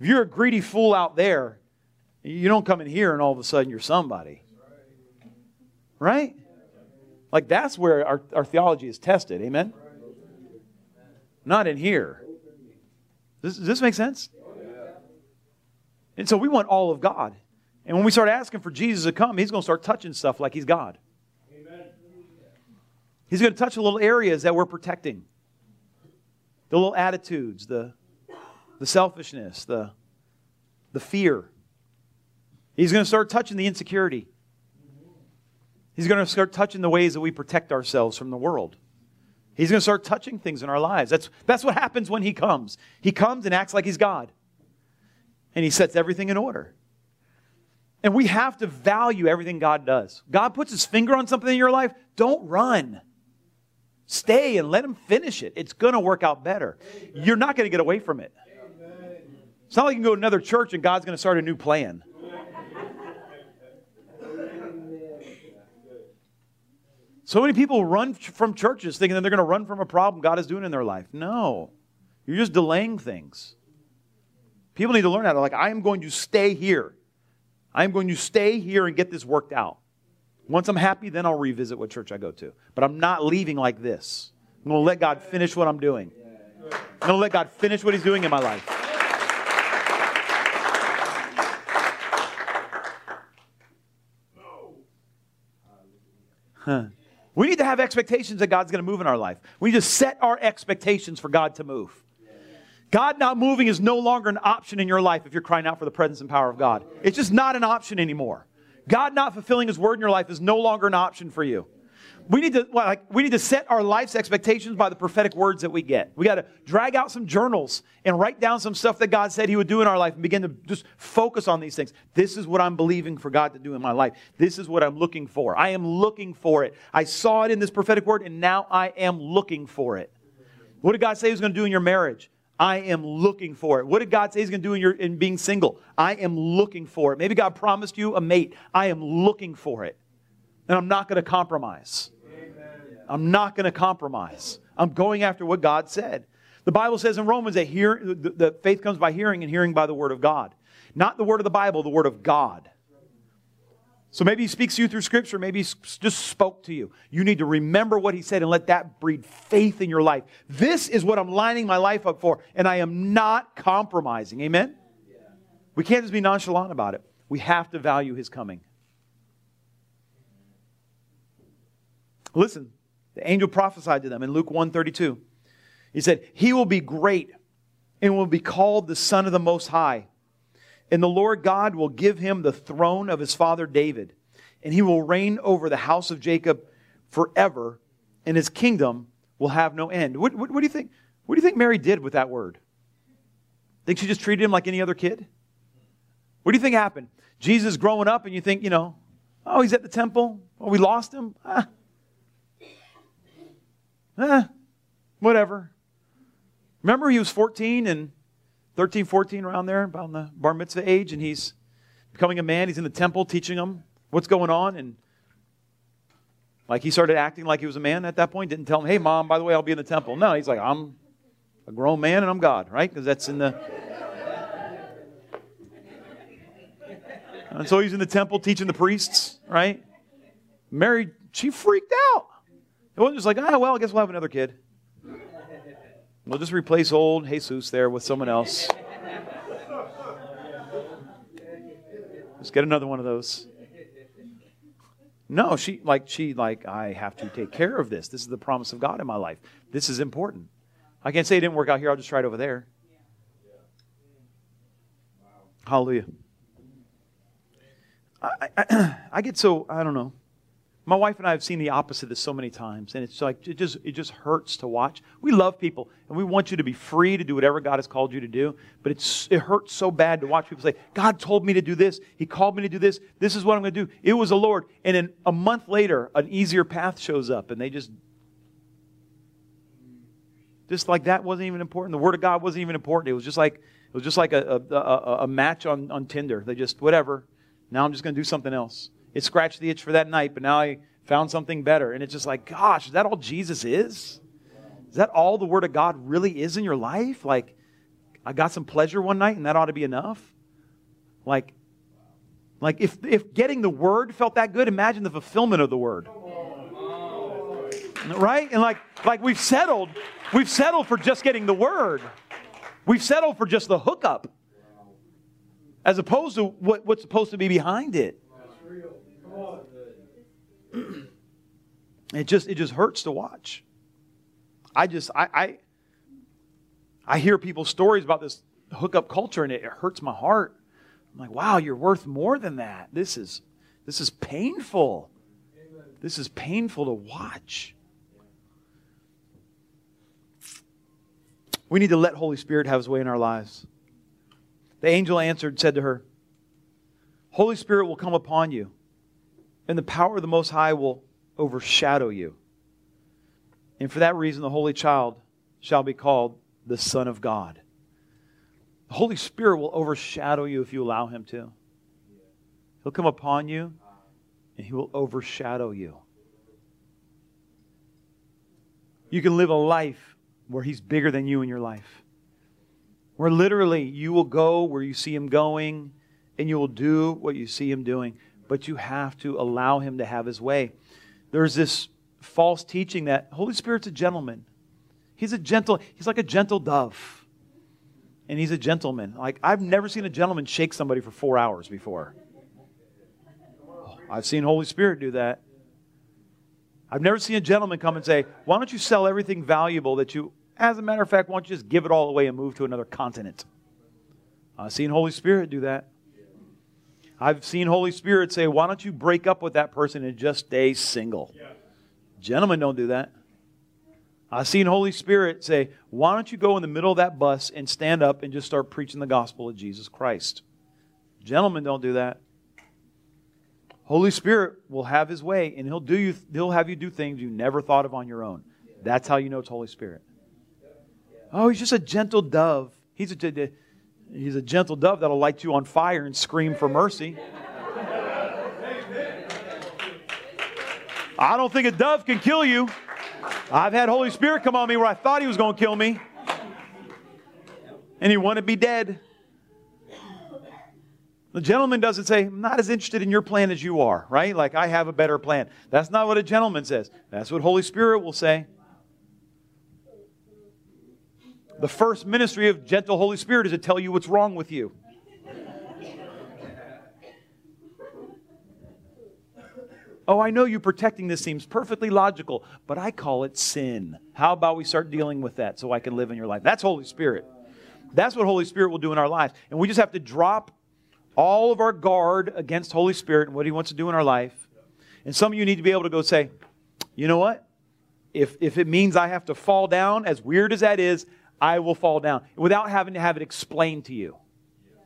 If you're a greedy fool out there, you don't come in here and all of a sudden you're somebody, right? Like, that's where our, our theology is tested, amen? Not in here. Does, does this make sense? And so we want all of God. And when we start asking for Jesus to come, he's going to start touching stuff like he's God. Amen. He's going to touch the little areas that we're protecting. The little attitudes, the, the selfishness, the, the fear. He's going to start touching the insecurity. He's going to start touching the ways that we protect ourselves from the world. He's going to start touching things in our lives. That's, that's what happens when he comes. He comes and acts like he's God. And he sets everything in order. And we have to value everything God does. God puts his finger on something in your life, don't run. Stay and let him finish it. It's going to work out better. You're not going to get away from it. It's not like you can go to another church and God's going to start a new plan. So many people run from churches thinking that they're going to run from a problem God is doing in their life. No. You're just delaying things. People need to learn how to, like, I am going to stay here. I am going to stay here and get this worked out. Once I'm happy, then I'll revisit what church I go to. But I'm not leaving like this. I'm going to let God finish what I'm doing. I'm going to let God finish what he's doing in my life. Huh. We need to have expectations that God's going to move in our life. We just set our expectations for God to move. God not moving is no longer an option in your life if you're crying out for the presence and power of God. It's just not an option anymore. God not fulfilling his word in your life is no longer an option for you. We need to well, like, we need to set our life's expectations by the prophetic words that we get. We got to drag out some journals and write down some stuff that God said he would do in our life and begin to just focus on these things. This is what I'm believing for God to do in my life. This is what I'm looking for. I am looking for it. I saw it in this prophetic word, and now I am looking for it. What did God say he was going to do in your marriage? I am looking for it. What did God say he's going to do in, your, in being single? I am looking for it. Maybe God promised you a mate. I am looking for it. And I'm not going to compromise. Amen. I'm not going to compromise. I'm going after what God said. The Bible says in Romans that hear, the, the faith comes by hearing and hearing by the word of God. Not the word of the Bible, the word of God. So maybe he speaks to you through Scripture. Maybe he just spoke to you. You need to remember what he said and let that breed faith in your life. This is what I'm lining my life up for, and I am not compromising. Amen? Yeah. We can't just be nonchalant about it. We have to value his coming. Listen, the angel prophesied to them in Luke one thirty-two. He said, "He will be great and will be called the Son of the Most High. And the Lord God will give him the throne of his father David. And he will reign over the house of Jacob forever. And his kingdom will have no end." What, what, what do you think? What do you think Mary did with that word? Think she just treated him like any other kid? What do you think happened? Jesus growing up and you think, you know, oh, he's at the temple. Oh, we lost him. Ah. Ah. Whatever. Remember he was fourteen and thirteen, fourteen, around there, about the bar mitzvah age, and he's becoming a man. He's in the temple teaching them what's going on, and like he started acting like he was a man at that point. Didn't tell him, "Hey, Mom, by the way, I'll be in the temple." No, he's like, "I'm a grown man and I'm God," right? Because that's in the... And so he's in the temple teaching the priests, right? Mary, she freaked out. It wasn't just like, ah, well, I guess we'll have another kid. We'll just replace old Jesus there with someone else. Just get another one of those. No, she like, she like, I have to take care of this. This is the promise of God in my life. This is important. I can't say it didn't work out here. I'll just try it over there. Hallelujah. I, I, I get so, I don't know. My wife and I have seen the opposite of this so many times, and it's like, it just it just hurts to watch. We love people, and we want you to be free to do whatever God has called you to do, but it's it hurts so bad to watch people say, "God told me to do this. He called me to do this. This is what I'm going to do. It was the Lord." And then a month later, an easier path shows up, and they just, just like that wasn't even important. The Word of God wasn't even important. It was just like it was just like a, a, a, a match on, on Tinder. They just, whatever. Now I'm just going to do something else. It scratched the itch for that night, but now I found something better. And it's just like, gosh, is that all Jesus is? Is that all the Word of God really is in your life? Like, I got some pleasure one night, and that ought to be enough? Like, like if if getting the Word felt that good, imagine the fulfillment of the Word. Right? And like, like we've settled. We've settled for just getting the Word. We've settled for just the hookup, as opposed to what, what's supposed to be behind it. It just it just hurts to watch. I just I, I I hear people's stories about this hookup culture, and it, it hurts my heart. I'm like, wow, you're worth more than that. This is this is painful. This is painful to watch. We need to let Holy Spirit have His way in our lives. The angel answered and said to her, "Holy Spirit will come upon you, and the power of the Most High will overshadow you. And for that reason, the Holy Child shall be called the Son of God." The Holy Spirit will overshadow you if you allow Him to. He'll come upon you, and He will overshadow you. You can live a life where He's bigger than you in your life, where literally you will go where you see Him going, and you will do what you see Him doing. But you have to allow Him to have His way. There's this false teaching that Holy Spirit's a gentleman. He's a gentle, he's like a gentle dove. And He's a gentleman. Like, I've never seen a gentleman shake somebody for four hours before. Oh, I've seen Holy Spirit do that. I've never seen a gentleman come and say, "Why don't you sell everything valuable that you, as a matter of fact, why don't you just give it all away and move to another continent?" I've seen Holy Spirit do that. I've seen Holy Spirit say, "Why don't you break up with that person and just stay single?" Yeah. Gentlemen don't do that. I've seen Holy Spirit say, "Why don't you go in the middle of that bus and stand up and just start preaching the gospel of Jesus Christ?" Gentlemen don't do that. Holy Spirit will have His way, and He'll do you. He'll have you do things you never thought of on your own. That's how you know it's Holy Spirit. Oh, He's just a gentle dove. He's a gentle He's a gentle dove that'll light you on fire and scream for mercy. I don't think a dove can kill you. I've had Holy Spirit come on me where I thought He was going to kill me, and He wanted me dead. The gentleman doesn't say, "I'm not as interested in your plan as you are," right? Like, "I have a better plan." That's not what a gentleman says. That's what Holy Spirit will say. The first ministry of gentle Holy Spirit is to tell you what's wrong with you. Oh, I know you protecting this seems perfectly logical, but I call it sin. How about we start dealing with that so I can live in your life? That's Holy Spirit. That's what Holy Spirit will do in our lives. And we just have to drop all of our guard against Holy Spirit and what He wants to do in our life. And some of you need to be able to go say, you know what? If if it means I have to fall down, as weird as that is, I will fall down without having to have it explained to you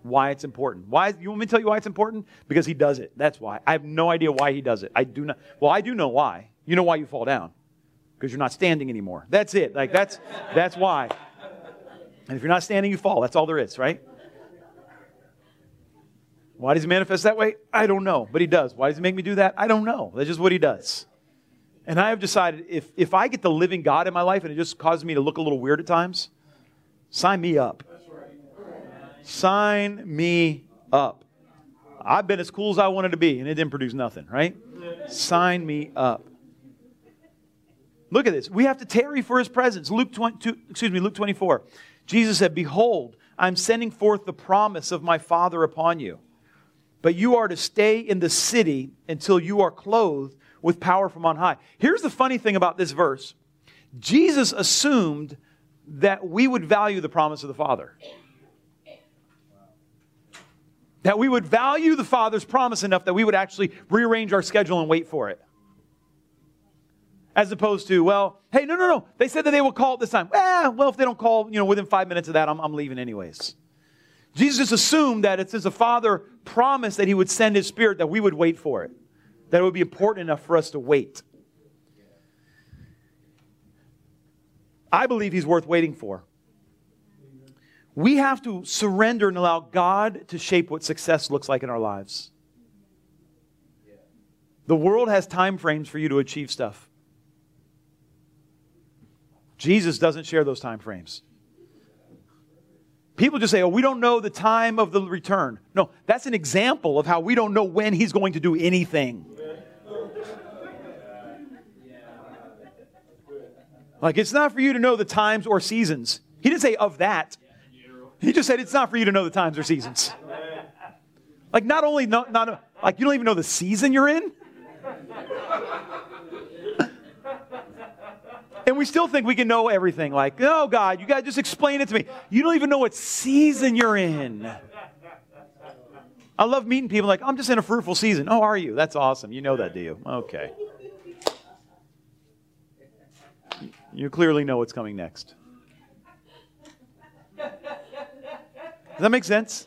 why it's important. Why? You want me to tell you why it's important? Because He does it. That's why. I have no idea why He does it. I do not. Well, I do know why. You know why you fall down? Because you're not standing anymore. That's it. Like that's that's why. And if you're not standing, you fall. That's all there is, right? Why does He manifest that way? I don't know, but He does. Why does He make me do that? I don't know. That's just what He does. And I have decided if, if I get the living God in my life and it just causes me to look a little weird at times, sign me up. Sign me up. I've been as cool as I wanted to be, and it didn't produce nothing, right? Sign me up. Look at this. We have to tarry for His presence. Luke twenty-two, excuse me, Luke twenty-four. Jesus said, "Behold, I'm sending forth the promise of my Father upon you. But you are to stay in the city until you are clothed with power from on high." Here's the funny thing about this verse. Jesus assumed that we would value the promise of the Father. That we would value the Father's promise enough that we would actually rearrange our schedule and wait for it. As opposed to, well, hey, no, no, no. They said that they will call at this time. Eh, well, if they don't call, you know, within five minutes of that, I'm, I'm leaving anyways. Jesus just assumed that it's as the Father promised that He would send His Spirit, that we would wait for it. That it would be important enough for us to wait. I believe He's worth waiting for. We have to surrender and allow God to shape what success looks like in our lives. The world has time frames for you to achieve stuff. Jesus doesn't share those time frames. People just say, oh, we don't know the time of the return. No, that's an example of how we don't know when He's going to do anything. Like, it's not for you to know the times or seasons. He didn't say of that. He just said it's not for you to know the times or seasons. Like, not only, not, not like you don't even know the season you're in. And we still think we can know everything. Like, oh, God, you got to just explain it to me. You don't even know what season you're in. I love meeting people like, I'm just in a fruitful season. Oh, are you? That's awesome. You know that, do you? Okay. You clearly know what's coming next. Does that make sense?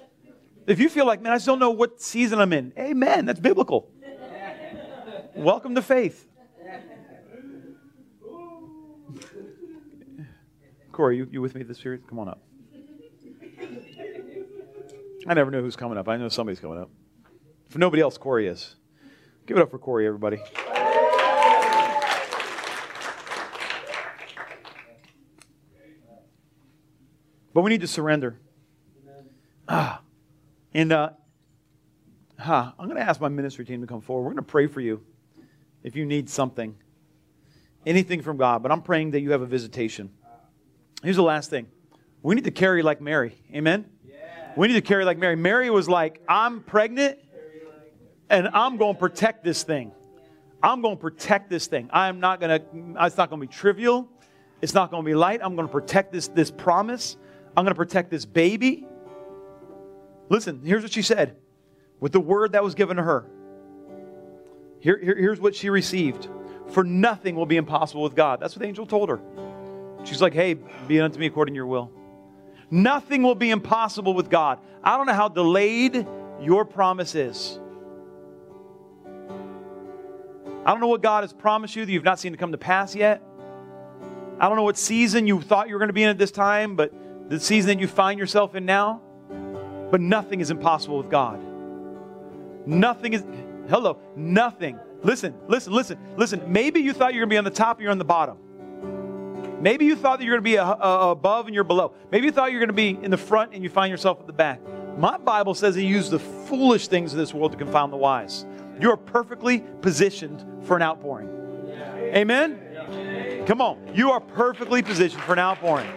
If you feel like, man, I still don't know what season I'm in. Amen. That's biblical. Welcome to faith. Corey, you, you with me this year? Come on up. I never know who's coming up. I know somebody's coming up. If nobody else, Corey is. Give it up for Corey, everybody. But we need to surrender. Ah, and uh, huh, I'm going to ask my ministry team to come forward. We're going to pray for you if you need something, anything from God. But I'm praying that you have a visitation. Here's the last thing. We need to carry like Mary. Amen? Yeah. We need to carry like Mary. Mary was like, I'm pregnant, and I'm going to protect this thing. I'm going to protect this thing. I'm not going to, it's not going to be trivial. It's not going to be light. I'm going to protect this, this promise. I'm going to protect this baby. Listen, here's what she said with the word that was given to her. Here, here, here's what she received. For nothing will be impossible with God. That's what the angel told her. She's like, hey, be it unto me according to your will. Nothing will be impossible with God. I don't know how delayed your promise is. I don't know what God has promised you that you've not seen to come to pass yet. I don't know what season you thought you were going to be in at this time, but the season that you find yourself in now. But nothing is impossible with God. Nothing is, hello, nothing. Listen, listen, listen, listen. Maybe you thought you were going to be on the top, you're on the bottom. Maybe you thought that you're going to be a, a, above and you're below. Maybe you thought you're going to be in the front and you find yourself at the back. My Bible says He used the foolish things of this world to confound the wise. You are perfectly positioned for an outpouring. Amen? Yeah. Come on. You are perfectly positioned for an outpouring.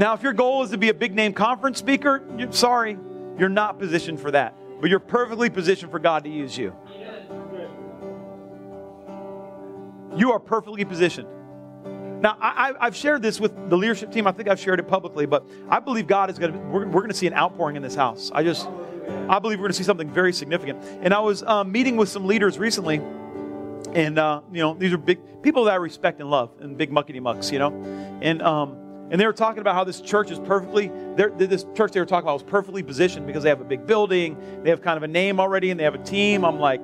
Now, if your goal is to be a big name conference speaker, you're, sorry, you're not positioned for that. But you're perfectly positioned for God to use you. You are perfectly positioned. Now, I, I've shared this with the leadership team. I think I've shared it publicly, but I believe God is going to, we're, we're going to see an outpouring in this house. I just, I believe we're going to see something very significant. And I was um, meeting with some leaders recently, and, uh, you know, these are big people that I respect and love, and big muckety mucks, you know. And um, and they were talking about how this church is perfectly, this church they were talking about was perfectly positioned because they have a big building, they have kind of a name already, and they have a team. I'm like,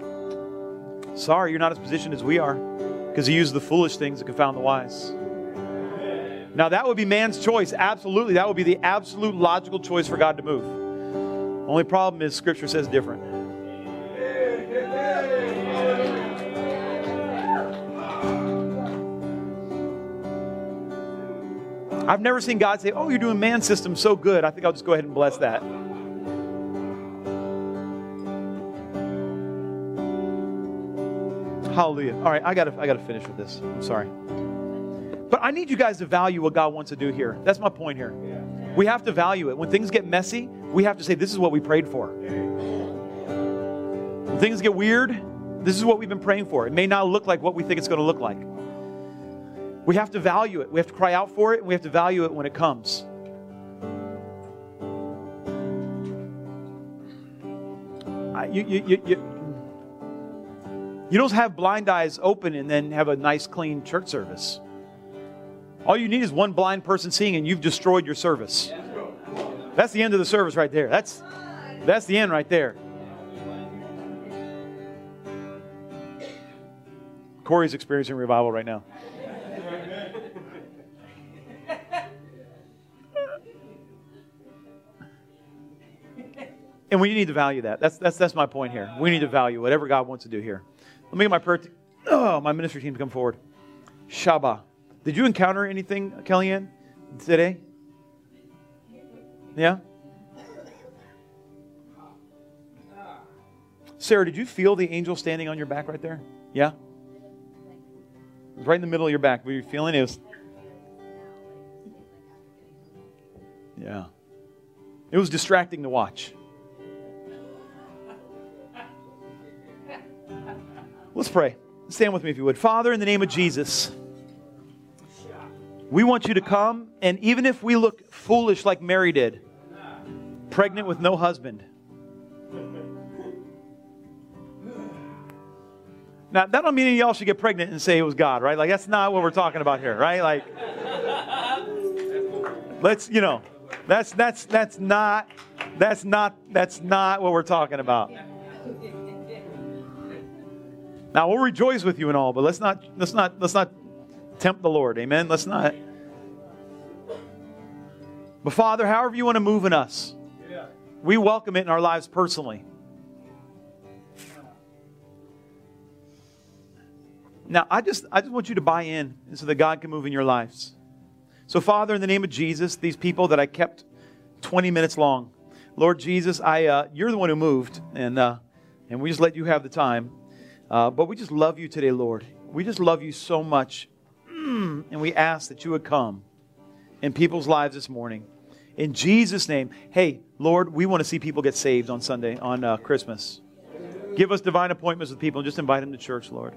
sorry, you're not as positioned as we are, because He uses the foolish things to confound the wise. Now, that would be man's choice. Absolutely. That would be the absolute logical choice for God to move. Only problem is Scripture says different. I've never seen God say, oh, you're doing man system so good, I think I'll just go ahead and bless that. Hallelujah. All right, I gotta, I gotta finish with this. I'm sorry. But I need you guys to value what God wants to do here. That's my point here. Yeah. We have to value it. When things get messy, we have to say, this is what we prayed for. When things get weird, this is what we've been praying for. It may not look like what we think it's going to look like. We have to value it. We have to cry out for it, and we have to value it when it comes. I, you, you, you, you, you don't have blind eyes open and then have a nice, clean church service. All you need is one blind person seeing, and you've destroyed your service. That's the end of the service right there. That's, that's the end right there. Corey's experiencing revival right now. And we need to value that. That's, that's, that's my point here. We need to value whatever God wants to do here. Let me get my prayer te- oh, my ministry team to come forward. Shaba. Did you encounter anything, Kellyanne, today? Yeah? Sarah, did you feel the angel standing on your back right there? Yeah? It was right in the middle of your back. Were you feeling it? It was... Yeah. It was distracting to watch. Let's pray. Stand with me if you would. Father, in the name of Jesus, we want you to come, and even if we look foolish like Mary did, pregnant with no husband. Now, that don't mean y'all should get pregnant and say it was God, right? Like, that's not what we're talking about here, right? Like, let's, you know, that's, that's, that's not, that's not, that's not what we're talking about. Now, we'll rejoice with you and all, but let's not, let's not, let's not tempt the Lord. Amen. Let's not. But Father, however you want to move in us, we welcome it in our lives personally. Now, I just I just want you to buy in so that God can move in your lives. So, Father, in the name of Jesus, these people that I kept twenty minutes long, Lord Jesus, I uh, you're the one who moved, and uh, and we just let you have the time. Uh, but we just love you today, Lord. We just love you so much. And we ask that you would come in people's lives this morning. In Jesus' name. Hey, Lord, we want to see people get saved on Sunday, on uh, Christmas. Give us divine appointments with people and just invite them to church, Lord.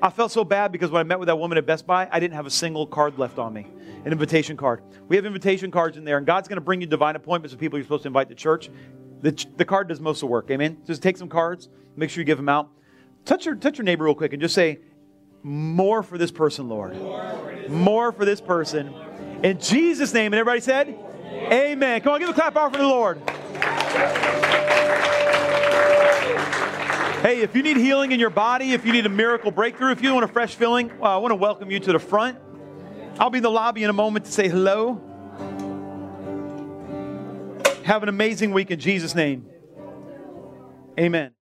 I felt so bad because when I met with that woman at Best Buy, I didn't have a single card left on me, an invitation card. We have invitation cards in there, and God's going to bring you divine appointments with people you're supposed to invite to church. The, the card does most of the work, amen? Just take some cards, make sure you give them out. Touch your, touch your neighbor real quick and just say, more for this person, Lord. More for this person. In Jesus' name. And everybody said, amen. Amen. Come on, give a clap offering to the Lord. Hey, if you need healing in your body, if you need a miracle breakthrough, if you want a fresh filling, well, I want to welcome you to the front. I'll be in the lobby in a moment to say hello. Have an amazing week in Jesus' name. Amen.